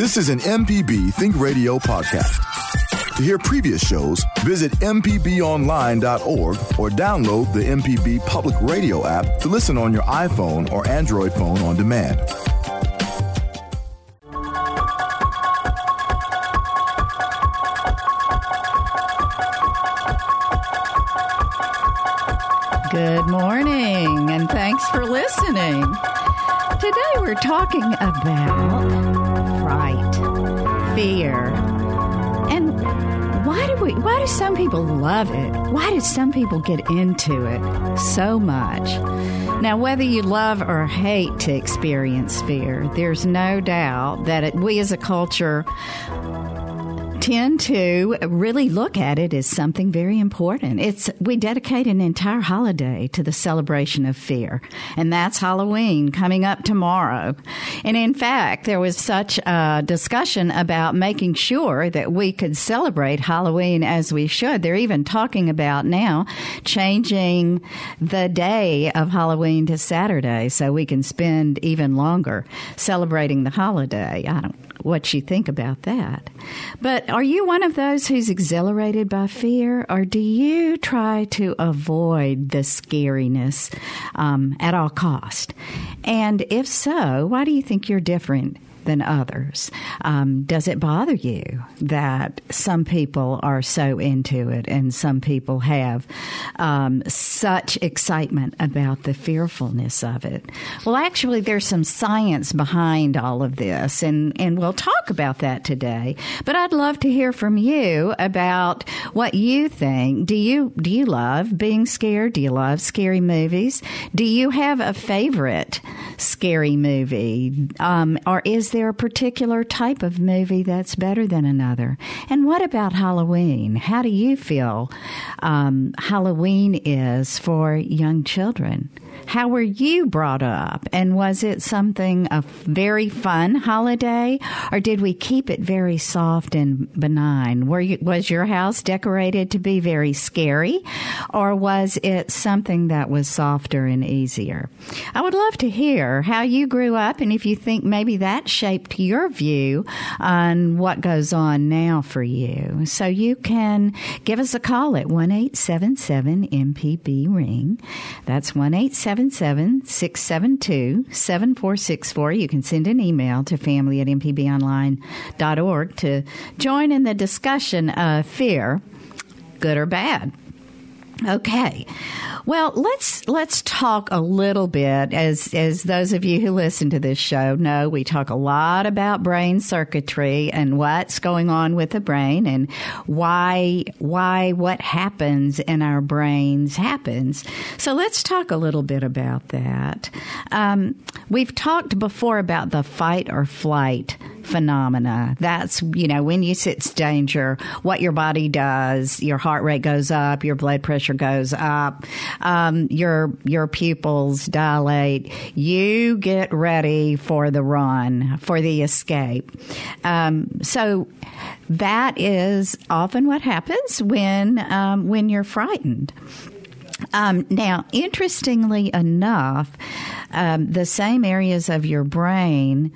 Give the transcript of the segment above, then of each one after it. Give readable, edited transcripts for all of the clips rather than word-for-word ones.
This is an MPB Think Radio podcast. To hear previous shows, visit mpbonline.org or download the MPB Public Radio app to listen on your iPhone or Android phone on demand. Good morning, and thanks for listening. Today we're talking about fright, fear, and why do some people love it? Why do some people get into it so much? Now, whether you love or hate to experience fear, there's no doubt that we as a culture tend to really look at it as something very important. We dedicate an entire holiday to the celebration of fear, and that's Halloween coming up tomorrow. And in fact, there was such a discussion about making sure that we could celebrate Halloween as we should. They're even talking about now changing the day of Halloween to Saturday so we can spend even longer celebrating the holiday. I don't know what you think about that. But are you one of those who's exhilarated by fear, or do you try to avoid the scariness at all cost? And if so, why do you think you're different than others? Does it bother you that some people are so into it and some people have such excitement about the fearfulness of it? Well, actually, there's some science behind all of this, and we'll talk about that today. But I'd love to hear from you about what you think. Do you love being scared? Do you love scary movies? Do you have a favorite scary movie? Or is there a particular type of movie that's better than another? And what about Halloween? How do you feel Halloween is for young children? How were you brought up? And was it something, a very fun holiday? Or did we keep it very soft and benign? Was your house decorated to be very scary? Or was it something that was softer and easier? I would love to hear how you grew up and if you think maybe that shaped your view on what goes on now for you. So you can give us a call at 1-877-MPB-RING. That's 1-877-672-7464. You can send an email to family@mpbonline.org to join in the discussion of fear, good or bad. Okay. Well, let's talk a little bit. As those of you who listen to this show know, we talk a lot about brain circuitry and what's going on with the brain and why what happens in our brains happens. So let's talk a little bit about that. We've talked before about the fight or flight phenomena. That's, when you sense danger, what your body does, your heart rate goes up, your blood pressure goes up, your pupils dilate, you get ready for the run, for the escape. So that is often what happens when you're frightened. Now, interestingly enough, the same areas of your brain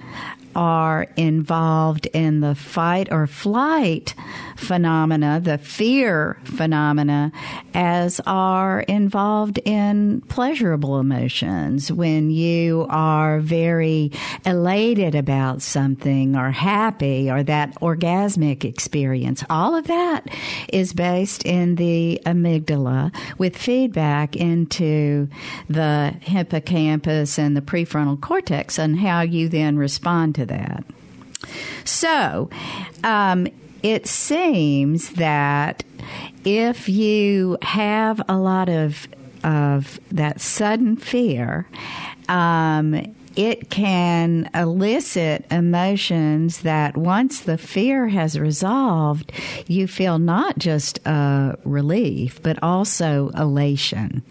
are involved in the fight or flight phenomena, the fear phenomena, as are involved in pleasurable emotions. When you are very elated about something or happy or that orgasmic experience, all of that is based in the amygdala with feedback into the hippocampus and the prefrontal cortex and how you then respond to that. So, it seems that if you have a lot of that sudden fear, it can elicit emotions that once the fear has resolved, you feel not just relief, but also elation.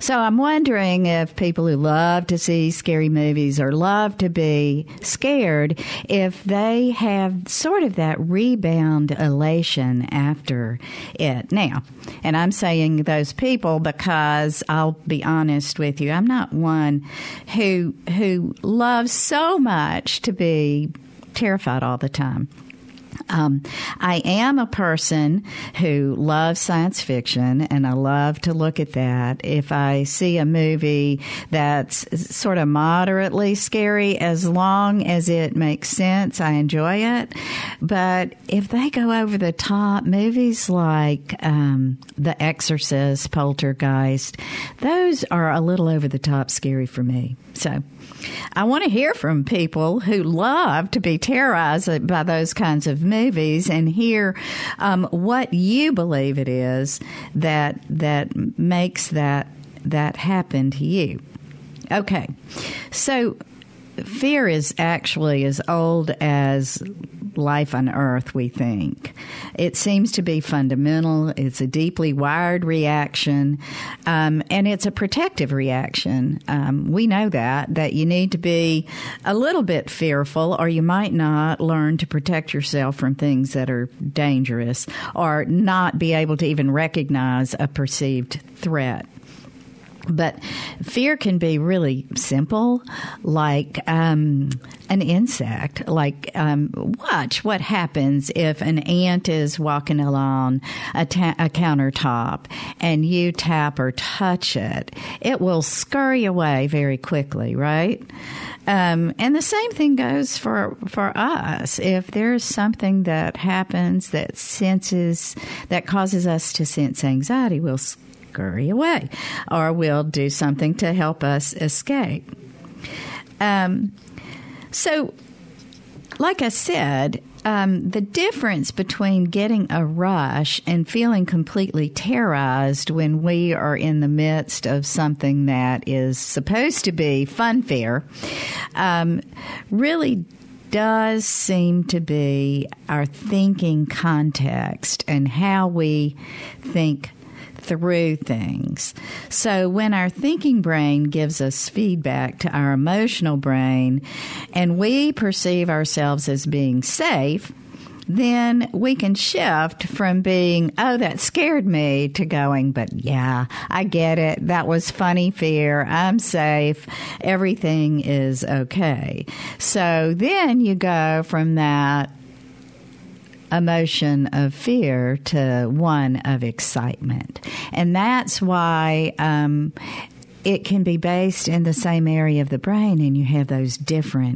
So I'm wondering if people who love to see scary movies or love to be scared, if they have sort of that rebound elation after it. Now, and I'm saying those people because I'll be honest with you, I'm not one who loves so much to be terrified all the time. I am a person who loves science fiction, and I love to look at that. If I see a movie that's sort of moderately scary, as long as it makes sense, I enjoy it. But if they go over the top, movies like The Exorcist, Poltergeist, those are a little over the top scary for me. So I want to hear from people who love to be terrorized by those kinds of movies and hear what you believe it is that makes that happen to you. Okay, so fear is actually as old as life on Earth, we think. It seems to be fundamental. It's a deeply wired reaction, and it's a protective reaction. We know that you need to be a little bit fearful, or you might not learn to protect yourself from things that are dangerous, or not be able to even recognize a perceived threat. But fear can be really simple, like an insect. Like, watch what happens if an ant is walking along a countertop and you tap or touch it. It will scurry away very quickly, right? And the same thing goes for us. If there's something that happens that causes us to sense anxiety, we'll scurry away, or we'll do something to help us escape. So, like I said, the difference between getting a rush and feeling completely terrorized when we are in the midst of something that is supposed to be fun fear really does seem to be our thinking context and how we think through things. So when our thinking brain gives us feedback to our emotional brain and we perceive ourselves as being safe, then we can shift from being, oh, that scared me, to going, but yeah, I get it. That was funny fear. I'm safe. Everything is okay. So then you go from that emotion of fear to one of excitement. And that's why it can be based in the same area of the brain, and you have those different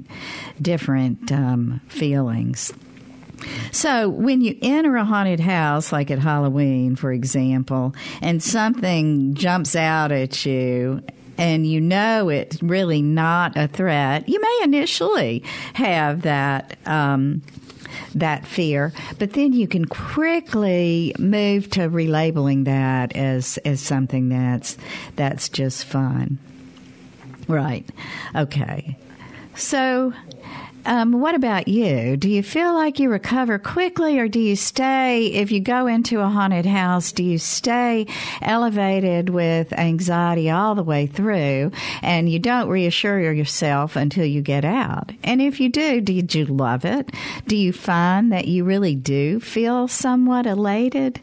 feelings. So when you enter a haunted house, like at Halloween, for example, and something jumps out at you, and you know it's really not a threat, you may initially have that fear, but then you can quickly move to relabeling that as something that's just fun. Right. Okay. So what about you? Do you feel like you recover quickly, or do you stay, if you go into a haunted house, do you stay elevated with anxiety all the way through and you don't reassure yourself until you get out? And if you do, did you love it? Do you find that you really do feel somewhat elated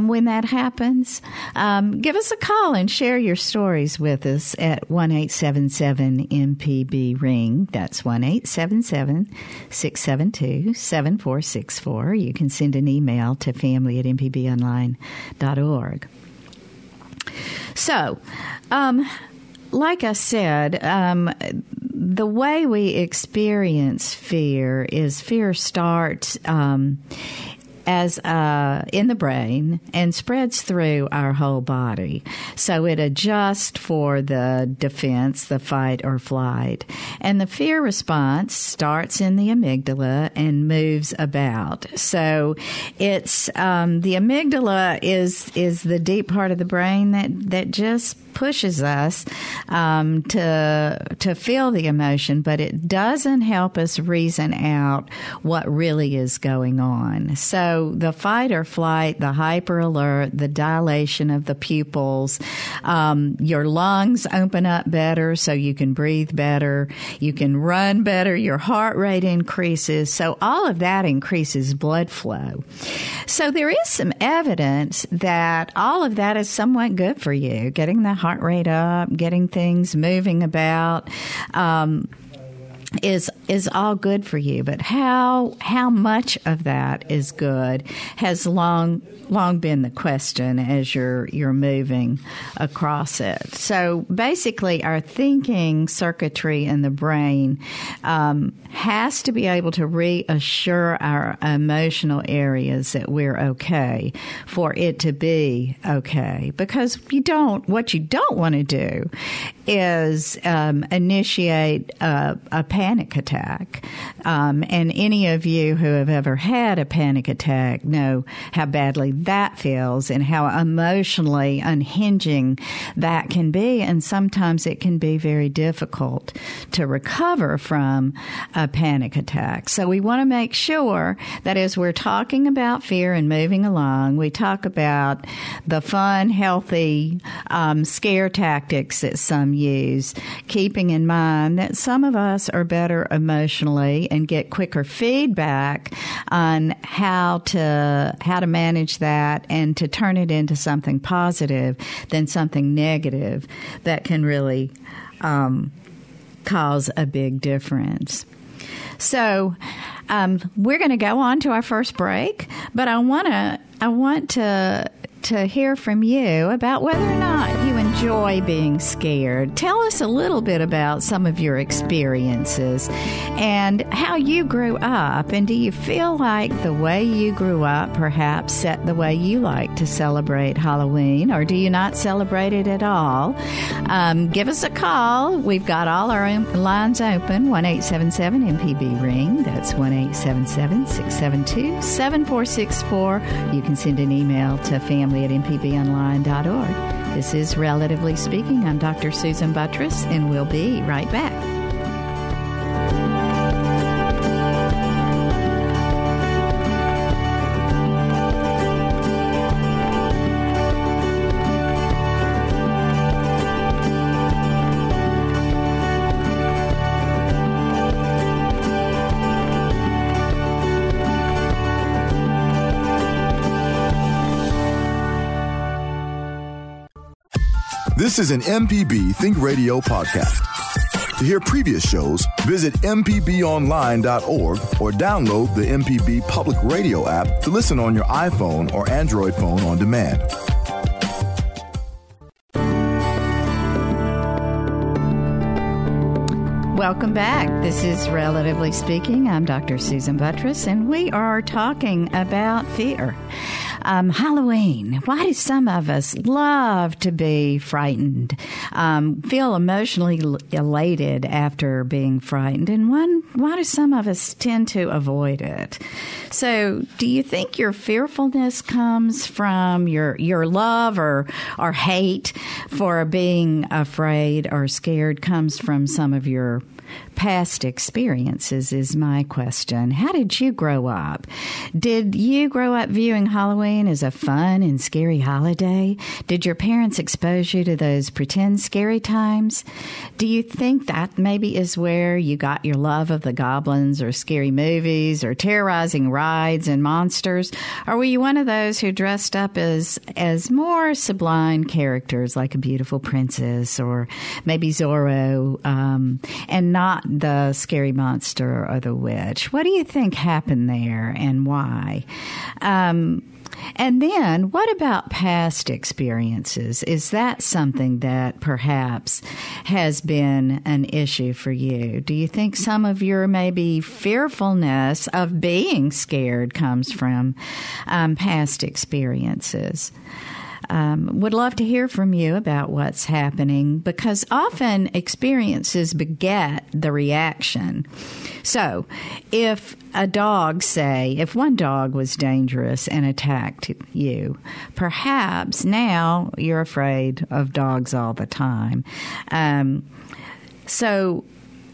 when that happens? Give us a call and share your stories with us at 1-877-MPB-RING. That's 1-877-672-7464. You can send an email to family@mpbonline.org. So, like I said, the way we experience fear is fear starts in the brain and spreads through our whole body. So it adjusts for the defense, the fight or flight. And the fear response starts in the amygdala and moves about. So it's the amygdala is the deep part of the brain that just pushes us to feel the emotion, but it doesn't help us reason out what really is going on. So the fight or flight, the hyper alert, the dilation of the pupils, your lungs open up better so you can breathe better, you can run better, your heart rate increases. So all of that increases blood flow. So there is some evidence that all of that is somewhat good for you, getting the heart rate up, getting things moving about, is all good for you, but how much of that is good has long been the question as you're moving across it. So basically, our thinking circuitry in the brain has to be able to reassure our emotional areas that we're okay, for it to be okay. Because what you don't want to do is initiate a panic attack. And any of you who have ever had a panic attack know how badly that feels and how emotionally unhinging that can be. And sometimes it can be very difficult to recover from a panic attack. So we want to make sure that as we're talking about fear and moving along, we talk about the fun, healthy scare tactics that some use, keeping in mind that some of us are better emotionally and get quicker feedback on how to manage that and to turn it into something positive than something negative that can really cause a big difference. So we're going to go on to our first break, but I want to hear from you about whether or not you enjoy being scared. Tell us a little bit about some of your experiences and how you grew up. And do you feel like the way you grew up perhaps set the way you like to celebrate Halloween, or do you not celebrate it at all? Give us a call. We've got all our lines open. 1-877-MPB-RING. That's 1-877-672-7464. You can send an email to family@mpbonline.org. This is Relatively Speaking. I'm Dr. Susan Buttress, and we'll be right back. This is an MPB Think Radio podcast. To hear previous shows, visit mpbonline.org or download the MPB Public Radio app to listen on your iPhone or Android phone on demand. Welcome back. This is Relatively Speaking. I'm Dr. Susan Buttress, and we are talking about fear. Halloween. Why do some of us love to be frightened, feel emotionally elated after being frightened? And why do some of us tend to avoid it? So do you think your fearfulness comes from your love or hate for being afraid or scared comes from some of your past experiences is my question. How did you grow up? Did you grow up viewing Halloween as a fun and scary holiday? Did your parents expose you to those pretend scary times? Do you think that maybe is where you got your love of the goblins or scary movies or terrorizing rides and monsters? Or were you one of those who dressed up as more sublime characters like a beautiful princess or maybe Zorro, and not the scary monster or the witch? What do you think happened there and why? And then what about past experiences? Is that something that perhaps has been an issue for you? Do you think some of your maybe fearfulness of being scared comes from past experiences? Would love to hear from you about what's happening, because often experiences beget the reaction. So if one dog was dangerous and attacked you, perhaps now you're afraid of dogs all the time.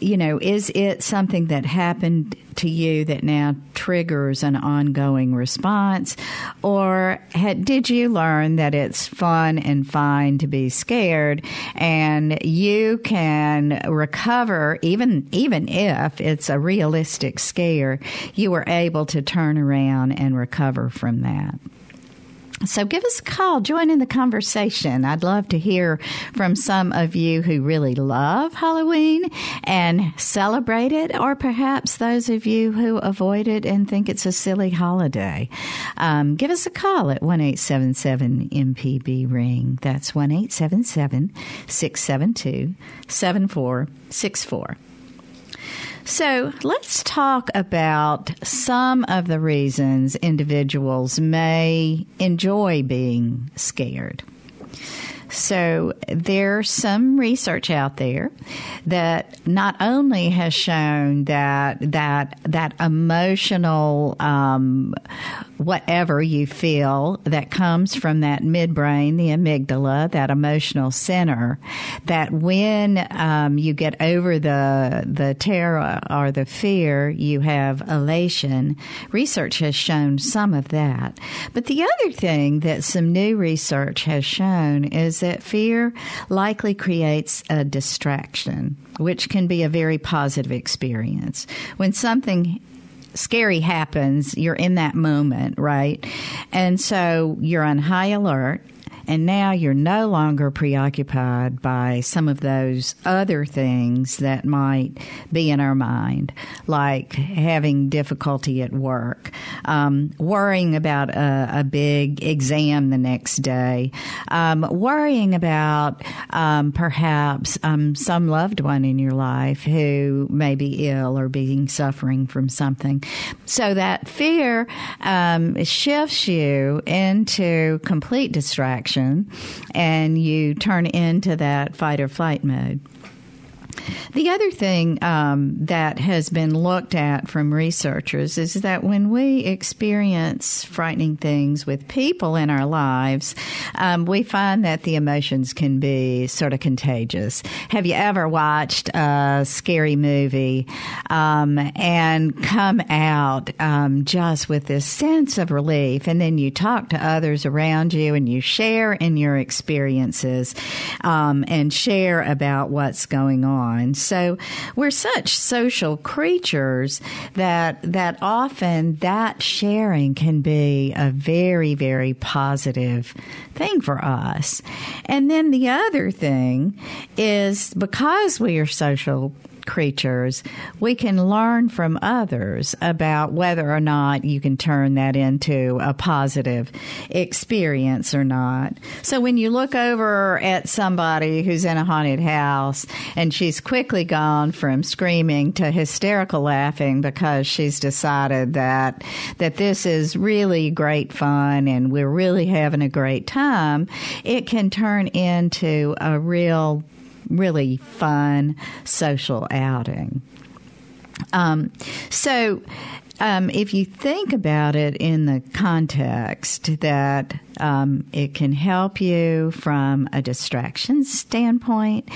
Is it something that happened to you that now triggers an ongoing response? Or did you learn that it's fun and fine to be scared and you can recover even if it's a realistic scare, you were able to turn around and recover from that? So give us a call. Join in the conversation. I'd love to hear from some of you who really love Halloween and celebrate it, or perhaps those of you who avoid it and think it's a silly holiday. Give us a call at 1-877-MPB-RING. That's 1-877-672-7464. So let's talk about some of the reasons individuals may enjoy being scared. So there's some research out there that not only has shown that emotional whatever you feel that comes from that midbrain, the amygdala, that emotional center, that when you get over the terror or the fear, you have elation. Research has shown some of that. But the other thing that some new research has shown is that fear likely creates a distraction, which can be a very positive experience. When something scary happens, you're in that moment, right? And so you're on high alert, and now you're no longer preoccupied by some of those other things that might be in our mind, like having difficulty at work, worrying about a big exam the next day, worrying about perhaps some loved one in your life who may be ill or being suffering from something. So that fear shifts you into complete distraction, and you turn into that fight or flight mode. The other thing that has been looked at from researchers is that when we experience frightening things with people in our lives, we find that the emotions can be sort of contagious. Have you ever watched a scary movie and come out just with this sense of relief, and then you talk to others around you and you share in your experiences and share about what's going on? So we're such social creatures that often that sharing can be a very, very positive thing for us. And then the other thing is, because we are social creatures, we can learn from others about whether or not you can turn that into a positive experience or not. So when you look over at somebody who's in a haunted house and she's quickly gone from screaming to hysterical laughing because she's decided that this is really great fun and we're really having a great time, it can turn into a really fun social outing. If you think about it in the context that it can help you from a distraction standpoint,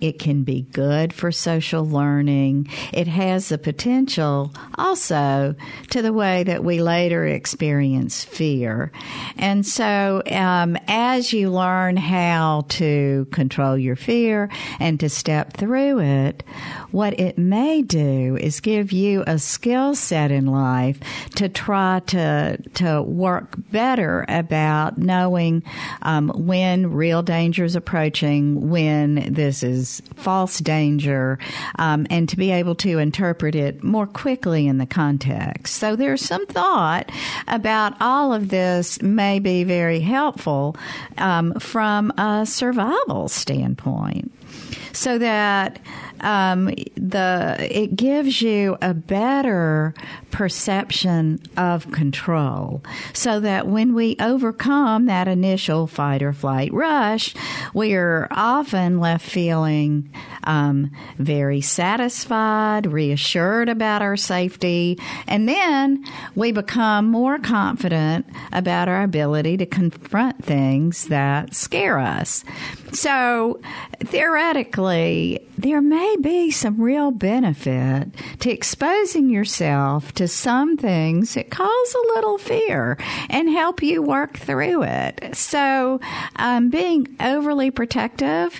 it can be good for social learning. It has the potential also to the way that we later experience fear. And so as you learn how to control your fear and to step through it, what it may do is give you a skill set in life to try to work better about knowing when real danger is approaching, when this is false danger, and to be able to interpret it more quickly in the context. So there's some thought about all of this may be very helpful from a survival standpoint, so that it gives you a better perception of control, so that when we overcome that initial fight or flight rush, we are often left feeling very satisfied, reassured about our safety, and then we become more confident about our ability to confront things that scare us. So theoretically, there may be some real benefit to exposing yourself to some things that cause a little fear and help you work through it. So being overly protective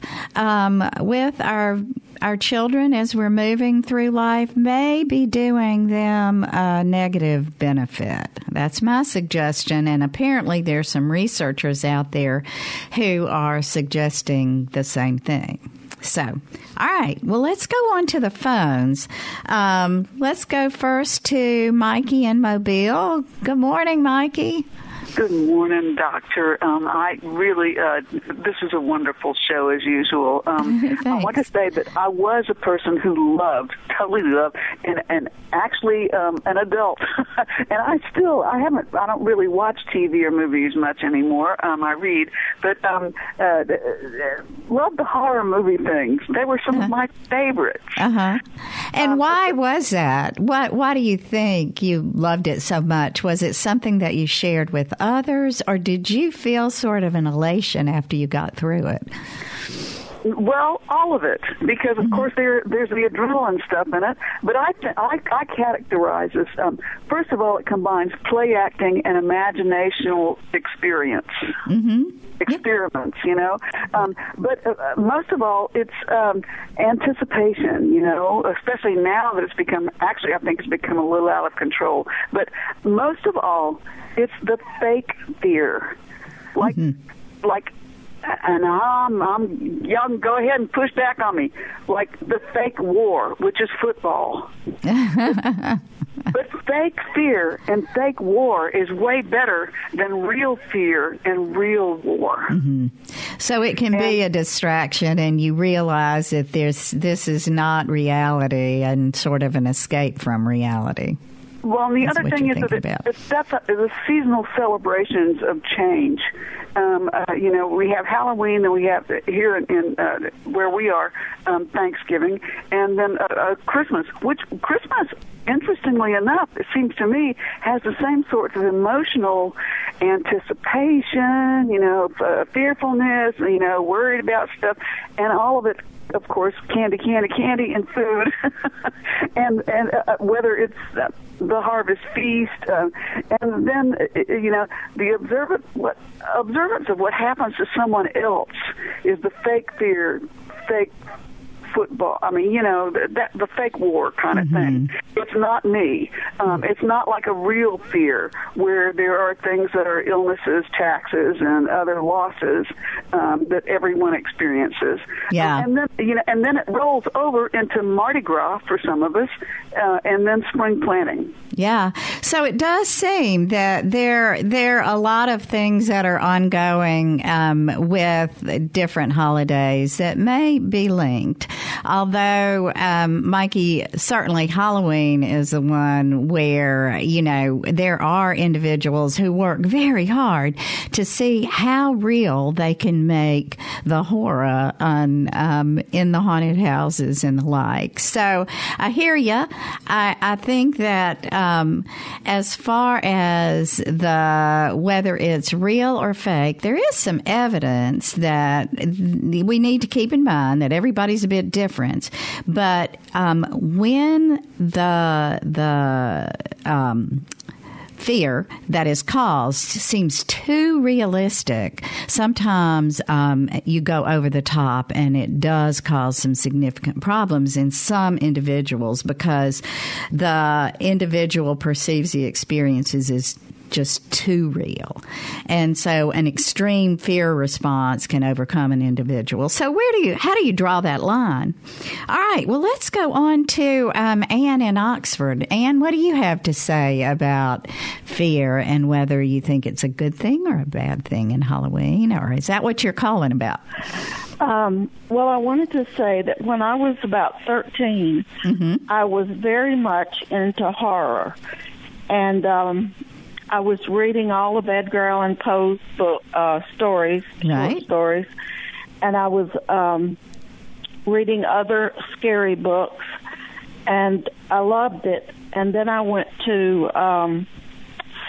with our our children as we're moving through life may be doing them a negative benefit. That's my suggestion. And apparently there's some researchers out there who are suggesting the same thing. So, all right. Well, let's go on to the phones. Let's go first to Mikey in Mobile. Good morning, Mikey. Good morning, Doctor. I really, this is a wonderful show as usual. I want to say that I was a person who loved, totally loved, and actually an adult. And I don't really watch TV or movies much anymore. I read, but love the horror movie things. They were some of my favorites. And why was that? Why do you think you loved it so much? Was it something that you shared with others, or did you feel sort of an elation after you got through it? Well, all of it, because of course there's the adrenaline stuff in it. But I characterize this. First of all, it combines play acting and imaginational experience. Experiments, you know. But most of all, it's anticipation, you know, especially now that it's become, actually I think it's become a little out of control. But most of all, it's the fake fear. And I'm young, go ahead and push back on me. Like the fake war, which is football. But fake fear and fake war is way better than real fear and real war. So it can be a distraction, and you realize that this is not reality and sort of an escape from reality. Well, and the other thing is that the seasonal celebrations of change. You know, we have Halloween, and we have here in where we are Thanksgiving, and then Christmas. Which Christmas, interestingly enough, it seems to me, has the same sorts of emotional anticipation. You know, fearfulness. You know, worried about stuff, and all of it. Of course, candy, and food, and whether it's the harvest feast, and then you know the observance of what happens to someone else is the fake fear, fake football. I mean, you know, the fake war kind of thing. It's not me. It's not like a real fear where there are things that are illnesses, taxes, and other losses that everyone experiences. Yeah. And then it rolls over into Mardi Gras for some of us, and then spring planting. Yeah. So it does seem that there are a lot of things that are ongoing with different holidays that may be linked. Although, Mikey, certainly Halloween is the one where, you know, there are individuals who work very hard to see how real they can make the horror in the haunted houses and the like. So I hear you. I think that as far as whether it's real or fake, there is some evidence that we need to keep in mind that everybody's a bit difference, but when the fear that is caused seems too realistic, sometimes you go over the top, and it does cause some significant problems in some individuals because the individual perceives the experiences as just too real. And so an extreme fear response can overcome an individual. So how do you draw that line? All right. Well, let's go on to Anne in Oxford. Anne, what do you have to say about fear and whether you think it's a good thing or a bad thing in Halloween? Or is that what you're calling about? Well, I wanted to say that when I was about 13, I was very much into horror. And I was reading all of Edgar Allan Poe's stories, short stories, and I was reading other scary books, and I loved it. And then I went to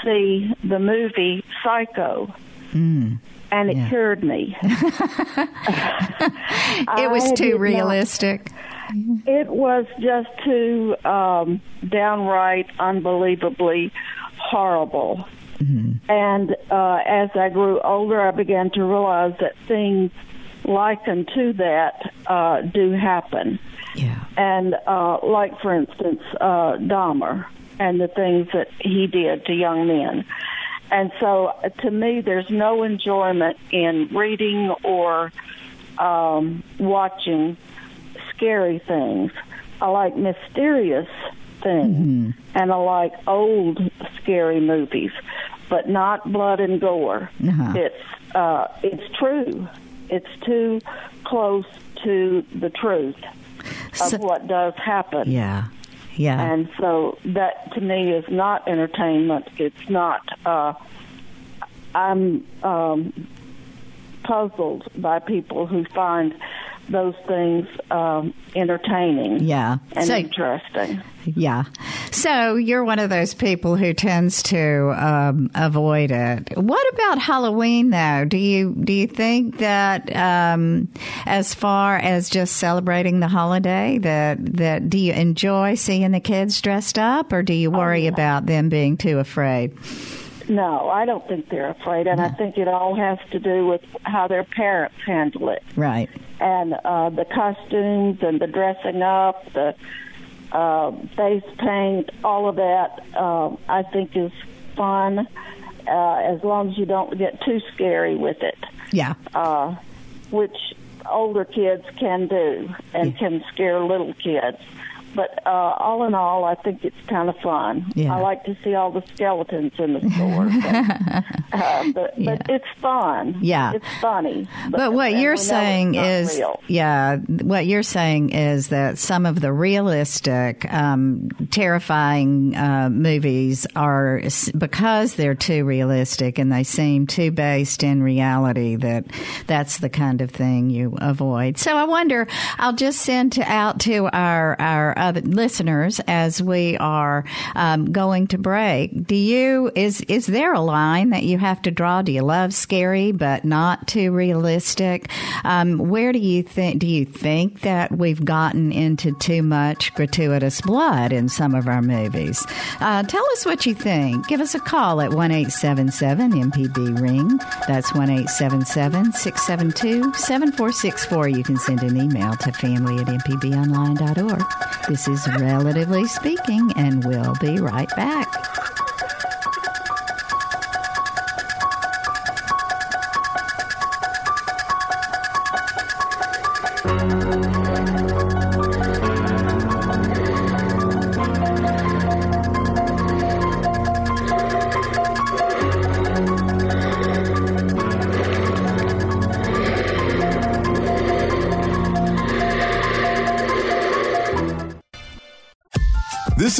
see the movie Psycho, and it cured me. It was too realistic. It was just too downright, unbelievably horrible. And as I grew older, I began to realize that things likened to that do happen. Yeah. And like, for instance, Dahmer and the things that he did to young men. And so, to me, there's no enjoyment in reading or watching scary things. I like mysterious things, and I like old scary movies, but not blood and gore. It's true. It's too close to the truth of what does happen. Yeah. Yeah. And so that, to me, is not entertainment. It's not, I'm puzzled by people who find those things entertaining and interesting. Yeah. So you're one of those people who tends to avoid it. What about Halloween, though? Do you think that as far as just celebrating the holiday, that do you enjoy seeing the kids dressed up, or do you worry about them being too afraid? No, I don't think they're afraid, and I think it all has to do with how their parents handle it. Right. And the costumes and the dressing up, the face paint, all of that, I think is fun, as long as you don't get too scary with it. Yeah. Which older kids can do and can scare little kids. But all in all, I think it's kind of fun. Yeah. I like to see all the skeletons in the store. But it's fun. Yeah. It's funny. But what you're saying is, what you're saying is that some of the realistic, terrifying movies are, because they're too realistic and they seem too based in reality, that's the kind of thing you avoid. So I wonder, I'll just send out to our other listeners as we are going to break. Do you is there a line that you have to draw? Do you love scary but not too realistic? Where do you think that we've gotten into too much gratuitous blood in some of our movies? Tell us what you think. Give us a call at 1-877-MPB-RING. That's 1-877-672-7464. You can send an email to family@mpbonline.org. This is Relatively Speaking, and we'll be right back. This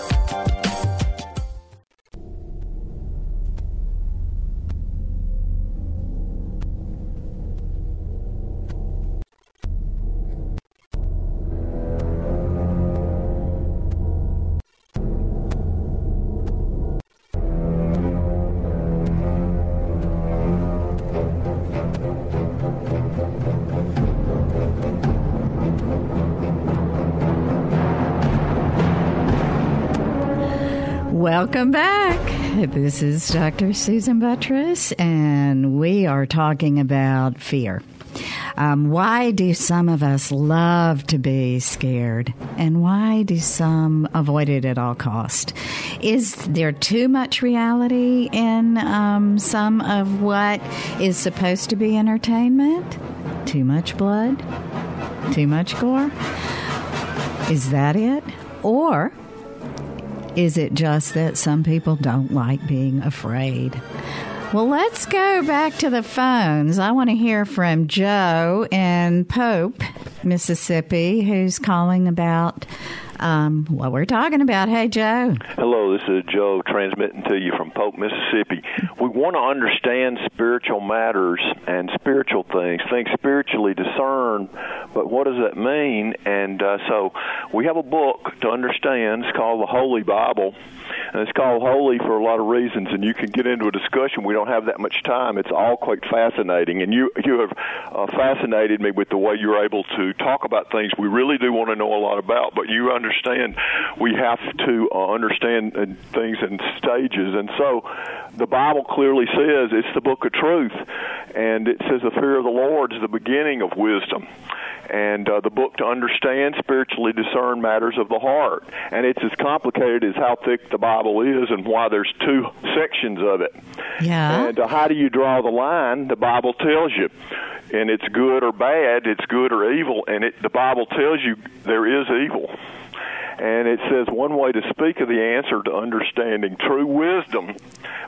Welcome back. This is Dr. Susan Buttress, and we are talking about fear. Why do some of us love to be scared, and why do some avoid it at all cost? Is there too much reality in some of what is supposed to be entertainment? Too much blood? Too much gore? Is that it? Or is it just that some people don't like being afraid? Well, let's go back to the phones. I want to hear from Joe in Pope, Mississippi, who's calling about what we're talking about. Hey, Joe. Hello, this is Joe transmitting to you from Polk, Mississippi. We want to understand spiritual matters and spiritual things spiritually discerned, but what does that mean? And so we have a book to understand. It's called the Holy Bible, and it's called holy for a lot of reasons, and you can get into a discussion. We don't have that much time. It's all quite fascinating, and you have fascinated me with the way you're able to talk about things we really do want to know a lot about, but you understand we have to understand things in stages. And so the Bible clearly says it's the book of truth, and it says the fear of the Lord is the beginning of wisdom, and the book to understand spiritually discern matters of the heart. And it's as complicated as how thick the Bible is and why there's two sections of it. Yeah. And how do you draw the line? The Bible tells you. And it's good or bad, it's good or evil, and the Bible tells you there is evil. And it says one way to speak of the answer to understanding true wisdom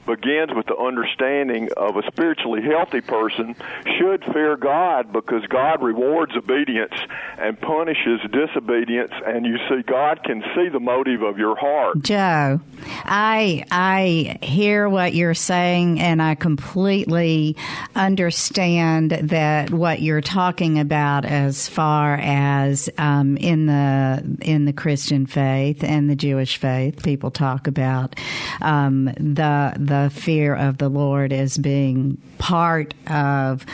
begins with the understanding of a spiritually healthy person should fear God, because God rewards obedience and punishes disobedience. And you see, God can see the motive of your heart. Joe, I hear what you're saying, and I completely understand that what you're talking about as far as in the Christian faith and the Jewish faith. People talk about the fear of the Lord as being part of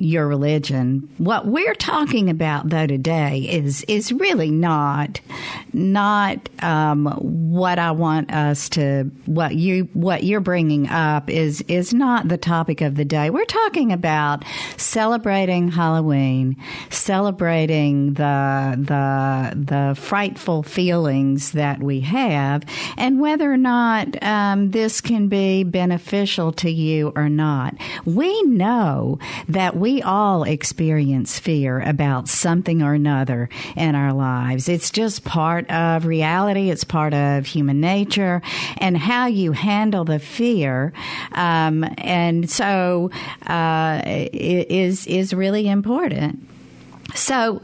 your religion. What we're talking about, though, today is really not what I want us to, what you're bringing up is not the topic of the day. We're talking about celebrating Halloween, celebrating the frightful feelings that we have, and whether or not this can be beneficial to you or not. We know that we all experience fear about something or another in our lives. It's just part of reality. It's part of human nature and how you handle the fear. And so it is really important. So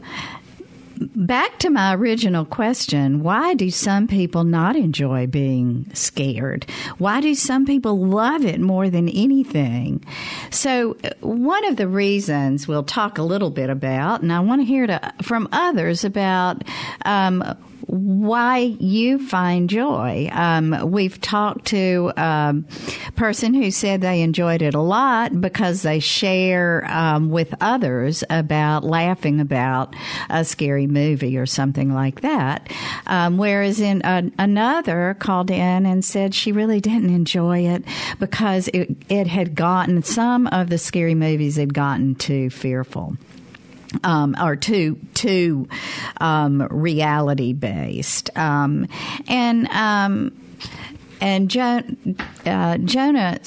back to my original question, why do some people not enjoy being scared? Why do some people love it more than anything? So one of the reasons we'll talk a little bit about, and I want to hear from others about why you find joy. We've talked to a person who said they enjoyed it a lot because they share with others about laughing about a scary movie or something like that. Whereas in another called in and said she really didn't enjoy it because it had gotten, some of the scary movies had gotten too fearful. Or too reality based, and Jonah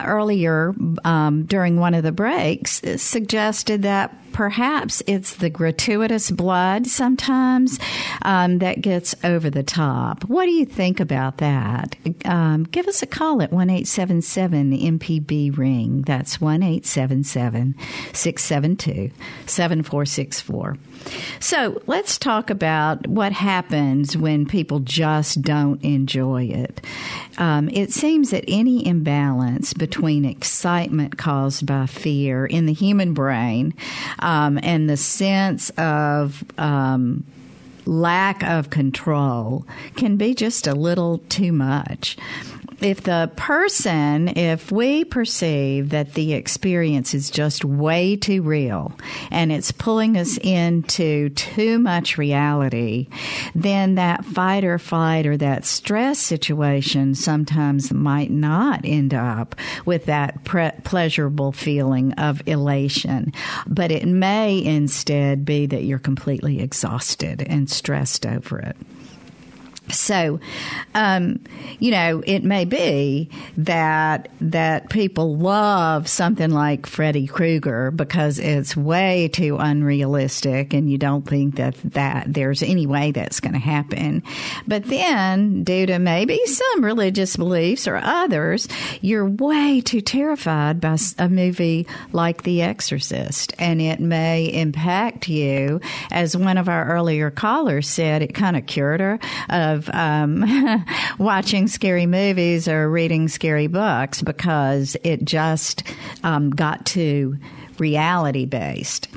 earlier during one of the breaks suggested that perhaps it's the gratuitous blood sometimes that gets over the top. What do you think about that? Give us a call at 1-877-MPB-RING. That's 1-877-672-7464. So let's talk about what happens when people just don't enjoy it. It seems that any imbalance between excitement caused by fear in the human brain and the sense of lack of control can be just a little too much. If we perceive that the experience is just way too real and it's pulling us into too much reality, then that fight or flight or that stress situation sometimes might not end up with that pleasurable feeling of elation. But it may instead be that you're completely exhausted and stressed over it. So, you know, it may be that people love something like Freddie Krueger because it's way too unrealistic and you don't think that there's any way that's going to happen. But then, due to maybe some religious beliefs or others, you're way too terrified by a movie like The Exorcist. And it may impact you. As one of our earlier callers said, it kind of cured her of watching scary movies or reading scary books because it just got too reality-based.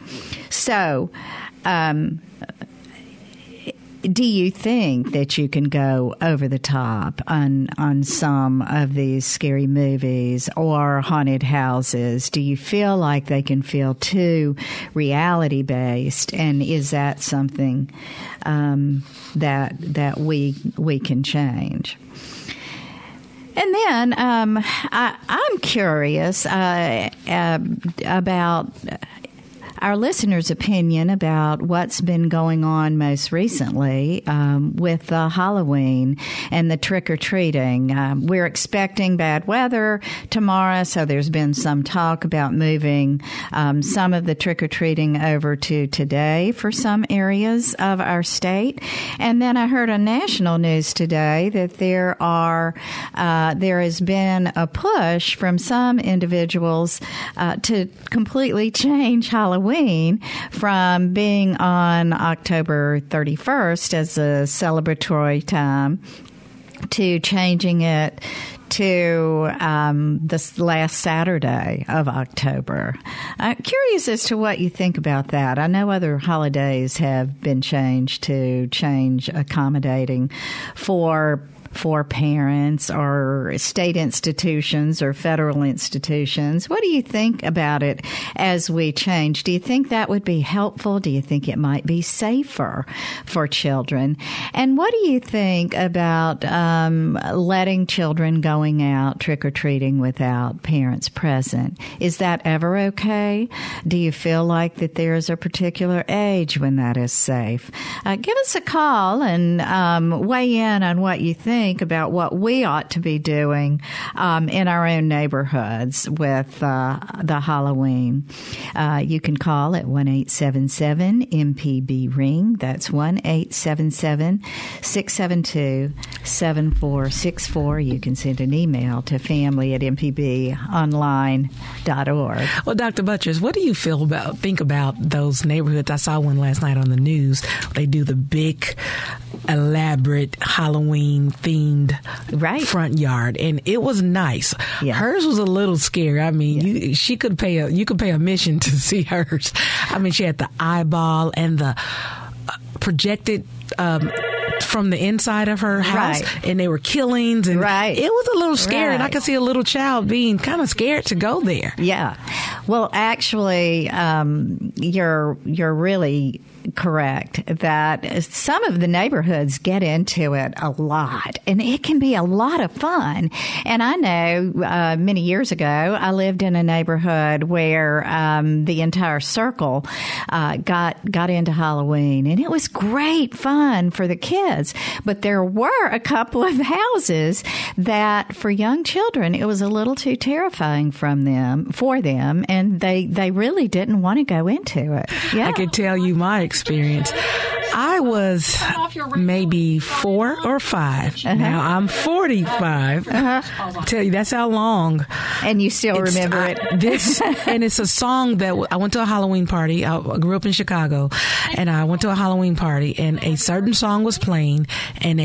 So do you think that you can go over the top on some of these scary movies or haunted houses? Do you feel like they can feel too reality-based? And is that something that we can change? And then I'm curious about our listeners' opinion about what's been going on most recently with Halloween and the trick-or-treating. We're expecting bad weather tomorrow, so there's been some talk about moving some of the trick-or-treating over to today for some areas of our state. And then I heard on national news today that there has been a push from some individuals to completely change Halloween from being on October 31st as a celebratory time to changing it to this last Saturday of October. I'm curious as to what you think about that. I know other holidays have been changed to change accommodating for parents or state institutions or federal institutions. What do you think about it as we change? Do you think that would be helpful? Do you think it might be safer for children? And what do you think about letting children going out trick-or-treating without parents present? Is that ever okay? Do you feel like that there's a particular age when that is safe? Give us a call and weigh in on what you think about what we ought to be doing in our own neighborhoods with the Halloween. You can call at 1-877-MPB-RING. That's 1-877-672-7464. You can send an email to family@mpbonline.org. Well, Dr. Buttress, what do you think about those neighborhoods? I saw one last night on the news. They do the big, elaborate Halloween-themed front yard, and it was nice. Yeah. Hers was a little scary. I mean, you could pay a mission to see hers. I mean, she had the eyeball and the projected from the inside of her house, and they were killings, and it was a little scary, and I could see a little child being kind of scared to go there. Yeah. Well, actually, you're really correct that some of the neighborhoods get into it a lot, and it can be a lot of fun. And I know many years ago, I lived in a neighborhood where the entire circle got into Halloween, and it was great fun for the kids. But there were a couple of houses that, for young children, it was a little too terrifying for them, and they really didn't want to go into it. Yeah. I could tell you, Mike. I was maybe 4 or 5. Uh-huh. Now I'm 45. Uh-huh. I tell you, that's how long. And you still remember it. And it's a song that I went to a Halloween party. I grew up in Chicago, and I went to a Halloween party, and a certain song was playing, and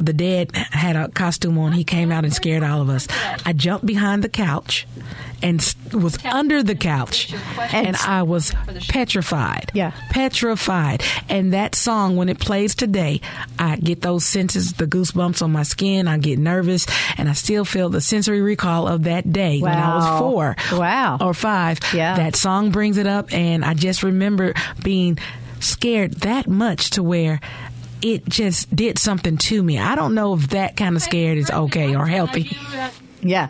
the dad had a costume on. He came out and scared all of us. I jumped behind the couch and was under the couch, and I was petrified. Yeah. Petrified. And that song, when it plays today, I get those senses, the goosebumps on my skin. I get nervous, and I still feel the sensory recall of that day when I was 4 or 5. Yeah. That song brings it up, and I just remember being scared that much to where it just did something to me. I don't know if that kind of scared is okay or healthy. Yeah.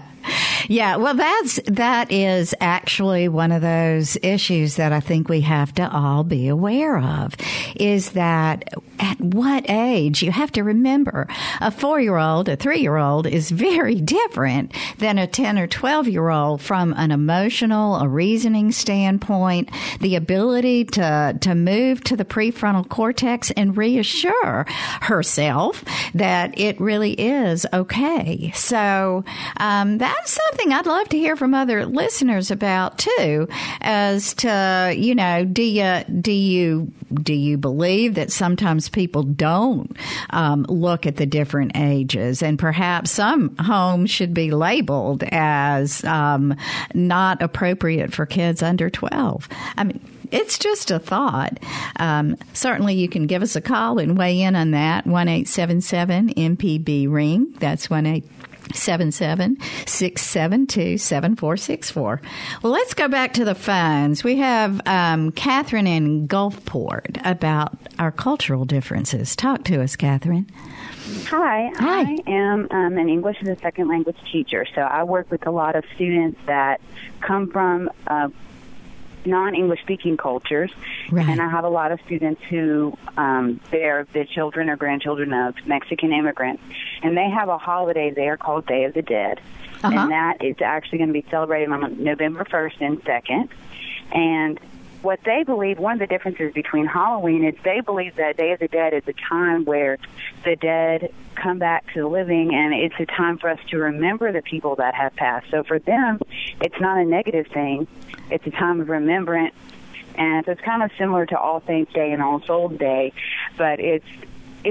Yeah, well, that is actually one of those issues that I think we have to all be aware of, is that at what age, you have to remember, a 4-year-old, a 3-year-old is very different than a 10 or 12-year-old from an emotional, a reasoning standpoint, the ability to move to the prefrontal cortex and reassure herself that it really is okay. So that's something I'd love to hear from other listeners about too, as to, you know, do you believe that sometimes people don't look at the different ages, and perhaps some homes should be labeled as not appropriate for kids under 12. I mean, it's just a thought. Certainly, you can give us a call and weigh in on that. 1-877-MPB-RING. That's 1-877-672-7464. Well, let's go back to the phones. We have Catherine in Gulfport about our cultural differences. Talk to us, Catherine. Hi. I am an English as a second language teacher, so I work with a lot of students that come from non-English speaking cultures, right. And I have a lot of students who they're the children or grandchildren of Mexican immigrants, and they have a holiday there called Day of the Dead, uh-huh. And that is actually going to be celebrated on November 1st and 2nd, and what they believe, one of the differences between Halloween is they believe that Day of the Dead is a time where the dead come back to the living, and it's a time for us to remember the people that have passed. So for them, it's not a negative thing. It's a time of remembrance, and so it's kind of similar to All Saints Day and All Souls Day, but it's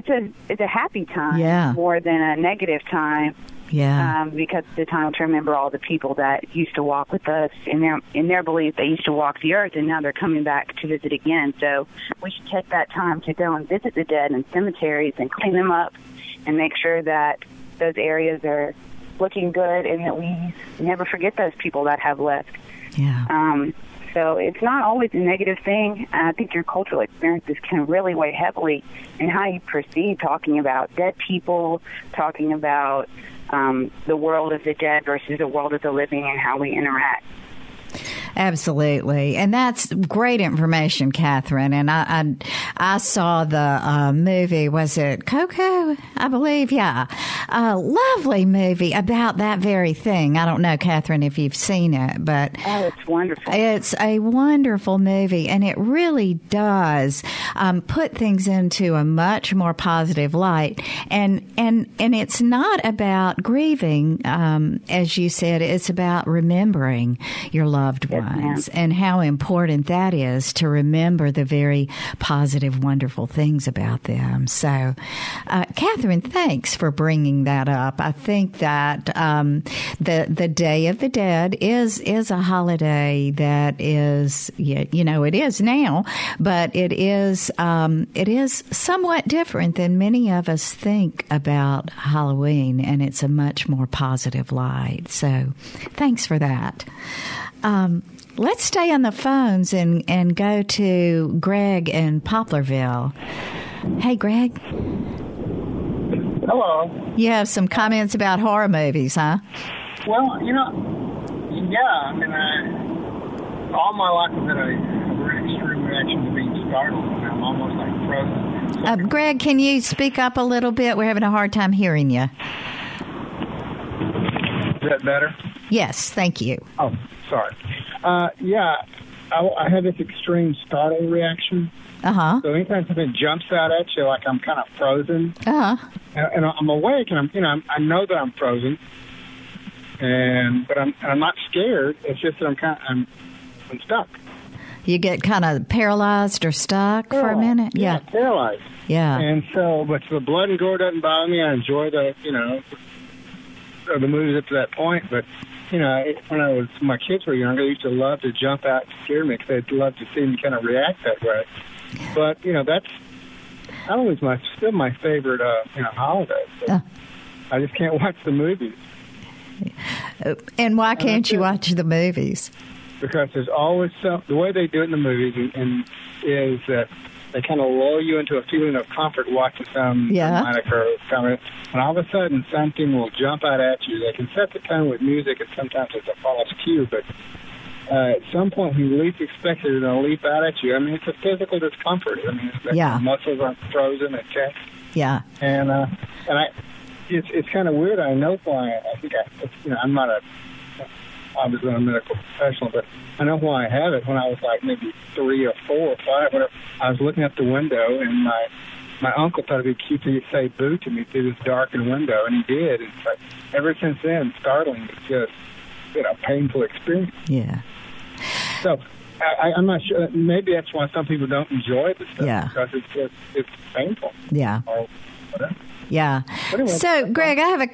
a happy time, yeah, more than a negative time. Yeah, because it's the time to remember all the people that used to walk with us. In their belief, they used to walk the earth, and now they're coming back to visit again. So we should take that time to go and visit the dead in cemeteries and clean them up and make sure that those areas are looking good and that we never forget those people that have left. Yeah. So it's not always a negative thing. I think your cultural experiences can really weigh heavily in how you perceive talking about dead people, talking about the world of the dead versus the world of the living, and how we interact. Absolutely. And that's great information, Catherine. And I saw the movie, was it Coco? I believe, yeah. A lovely movie about that very thing. I don't know, Catherine, if you've seen it, but... Oh, it's wonderful. It's a wonderful movie, and it really does put things into a much more positive light. And it's not about grieving, as you said, it's about remembering your loved ones, and how important that is to remember the very positive, wonderful things about them. So, Catherine, thanks for bringing that up. I think that the Day of the Dead is a holiday that is, you know, it is now, but it is somewhat different than many of us think about Halloween, and it's a much more positive light. So, thanks for that. Let's stay on the phones and go to Greg in Poplarville. Hey, Greg. Hello. You have some comments about horror movies, huh? Well, you know, yeah. I mean, all my life I've had an extreme reaction to being startled, and I'm almost like frozen. Greg, can you speak up a little bit? We're having a hard time hearing you. Is that better? Yes, thank you. Oh, sorry. I had this extreme startle reaction. Uh-huh. So anytime something jumps out at you, like, I'm kind of frozen. Uh-huh. And I'm awake, and I know that I'm frozen, but I'm not scared. It's just that I'm stuck. You get kind of paralyzed or stuck for a minute? Yeah, paralyzed. Yeah. And so, but the blood and gore doesn't bother me. I enjoy the movies up to that point, but you know, when my kids were younger, they used to love to jump out and scare me because they'd love to see me kind of react that way. But you know, that's always still my favorite holiday. I just can't watch the movies. And why can't you watch the movies? Because there's always the way they do it in the movies is that They kind of lull you into a feeling of comfort watching some moniker coming. And all of a sudden, something will jump out at you. They can set the tone with music, and sometimes it's a false cue, but at some point when you least expect it, it'll leap out at you. I mean, it's a physical discomfort. I mean, the muscles aren't frozen and tense. Yeah. And it's kind of weird. I know why. I think I'm not a... obviously, I'm a medical professional, but I know why I had it. When I was like maybe 3 or 4 or 5, whatever, I was looking out the window, and my uncle thought it'd be cute to say boo to me through this darkened window, and he did. It's like ever since then, startling. It's just painful experience. Yeah. So I'm not sure. Maybe that's why some people don't enjoy the stuff. Yeah. Because it's just it's painful. Yeah. Or whatever. Yeah. Anyway, so, Greg, I have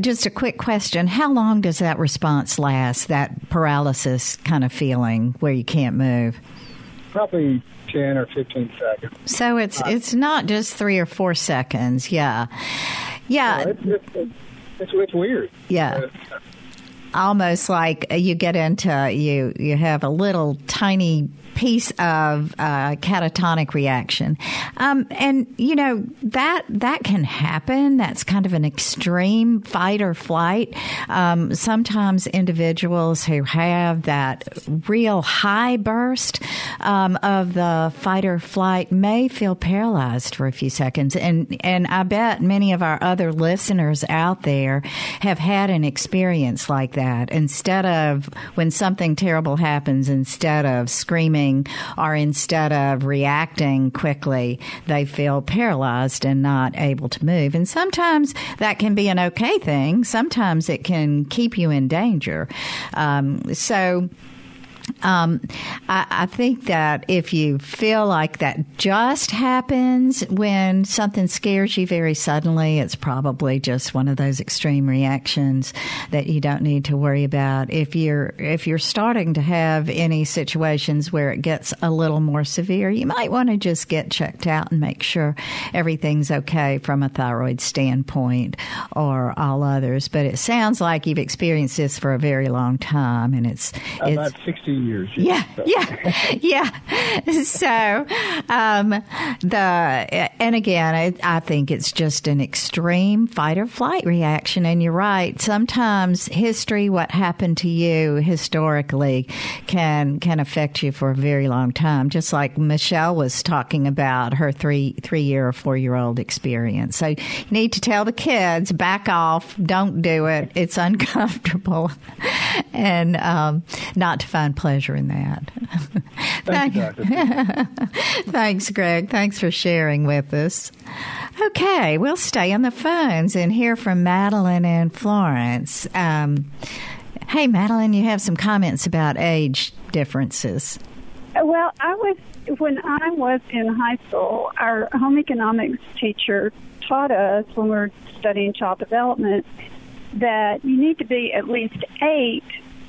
just a quick question. How long does that response last, that paralysis kind of feeling where you can't move? Probably 10 or 15 seconds. So it's not just 3 or 4 seconds. Yeah. Yeah. No, it's weird. Yeah. Almost like you get into, you have a little tiny piece of catatonic reaction. And, that can happen. That's kind of an extreme fight or flight. Sometimes individuals who have that real high burst of the fight or flight may feel paralyzed for a few seconds. And I bet many of our other listeners out there have had an experience like that. Instead of, when something terrible happens, instead of screaming or instead of reacting quickly, they feel paralyzed and not able to move. And sometimes that can be an okay thing. Sometimes it can keep you in danger. I think that if you feel like that just happens when something scares you very suddenly, it's probably just one of those extreme reactions that you don't need to worry about. If you're starting to have any situations where it gets a little more severe, you might want to just get checked out and make sure everything's okay from a thyroid standpoint or all others. But it sounds like you've experienced this for a very long time, and it's about 60 years. Yeah. So, I think it's just an extreme fight or flight reaction. And you're right. Sometimes history, what happened to you historically, can affect you for a very long time. Just like Michelle was talking about her three-year or 4-year-old experience. So you need to tell the kids, back off, don't do it. It's uncomfortable, and not to find pleasure in that. Thanks, Greg. Thanks for sharing with us. Okay, we'll stay on the phones and hear from Madeline and Florence. Hey, Madeline, you have some comments about age differences. Well, when I was in high school, our home economics teacher taught us when we were studying child development that you need to be at least 8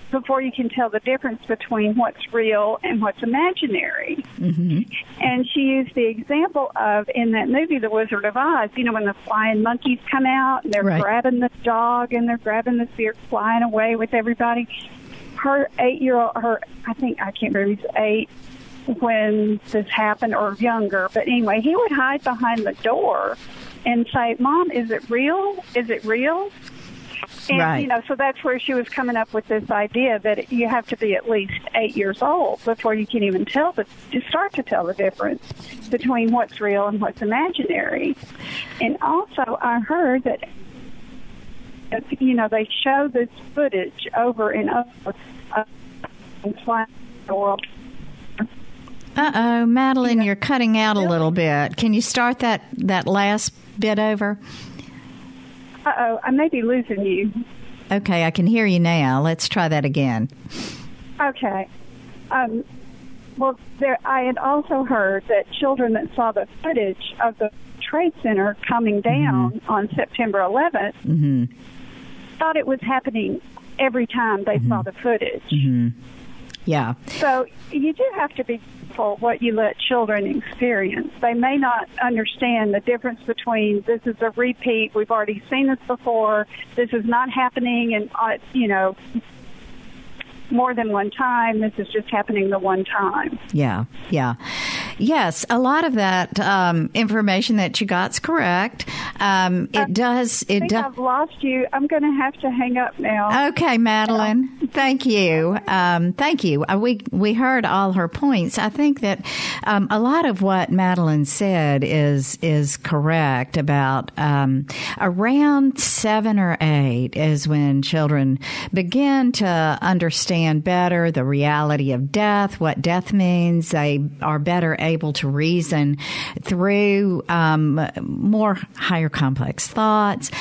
before you can tell the difference between what's real and what's imaginary. Mm-hmm. And she used the example of, in that movie, The Wizard of Oz, when the flying monkeys come out and they're grabbing the dog and they're grabbing the deer, flying away with everybody. Her 8-year-old, I can't remember if he was 8 when this happened or younger, but anyway, he would hide behind the door and say, "Mom, is it real? Is it real?" And, so that's where she was coming up with this idea that you have to be at least 8 years old before you can even start to tell the difference between what's real and what's imaginary. And also I heard that, they show this footage over and over in the world. Uh-oh, Madeline, you're cutting out a little bit. Can you start that last bit over? Uh-oh, I may be losing you. Okay, I can hear you now. Let's try that again. Okay. I had also heard that children that saw the footage of the Trade Center coming down mm-hmm. on September 11th mm-hmm. thought it was happening every time they mm-hmm. saw the footage. Mm-hmm. Yeah. So you do have to be careful what you let children experience. They may not understand the difference between this is a repeat, we've already seen this before, this is not happening and more than one time, this is just happening the one time. Yeah, yeah. Yes, a lot of that information that you got's correct. I think I've lost you. I'm going to have to hang up now. Okay, Madeline. Thank you. Thank you. We heard all her points. I think that a lot of what Madeline said is correct about around 7 or 8 is when children begin to understand better the reality of death, what death means. They are better able to reason through more higher complex thoughts.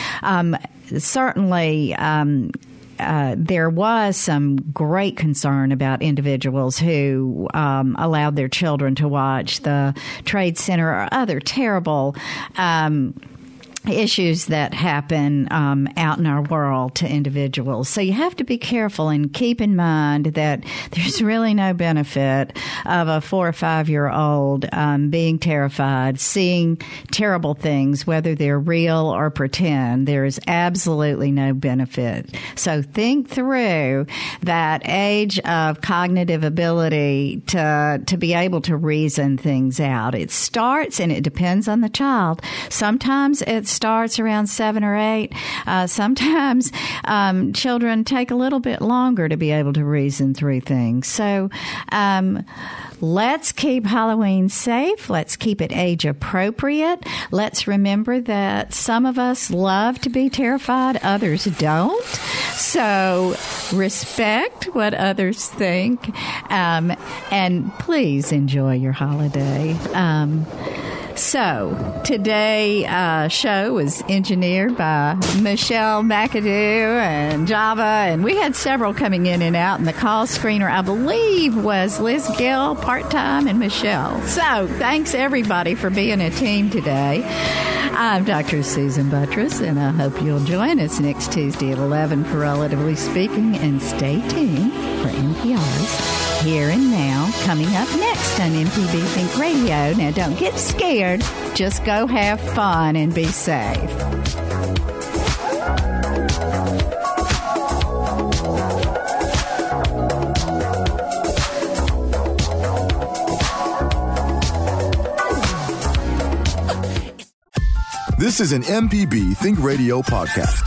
Certainly, there was some great concern about individuals who allowed their children to watch the Trade Center or other terrible issues that happen out in our world to individuals. So you have to be careful and keep in mind that there's really no benefit of a 4 or 5 year old being terrified, seeing terrible things, whether they're real or pretend. There is absolutely no benefit. So think through that age of cognitive ability to be able to reason things out. It starts, and it depends on the child. Sometimes it's starts around 7 or 8. Sometimes children take a little bit longer to be able to reason through things. So let's keep Halloween safe. Let's keep it age appropriate. Let's remember that some of us love to be terrified. Others don't. So respect what others think. And please enjoy your holiday. So today's show was engineered by Michelle McAdoo and Java, and we had several coming in and out, and the call screener, I believe, was Liz Gill, part-time, and Michelle. So thanks, everybody, for being a team today. I'm Dr. Susan Buttress, and I hope you'll join us next Tuesday at 11 for Relatively Speaking, and stay tuned for NPR's Here and Now, coming up next on MPB Think Radio. Now, don't get scared. Just go have fun and be safe. This is an MPB Think Radio podcast.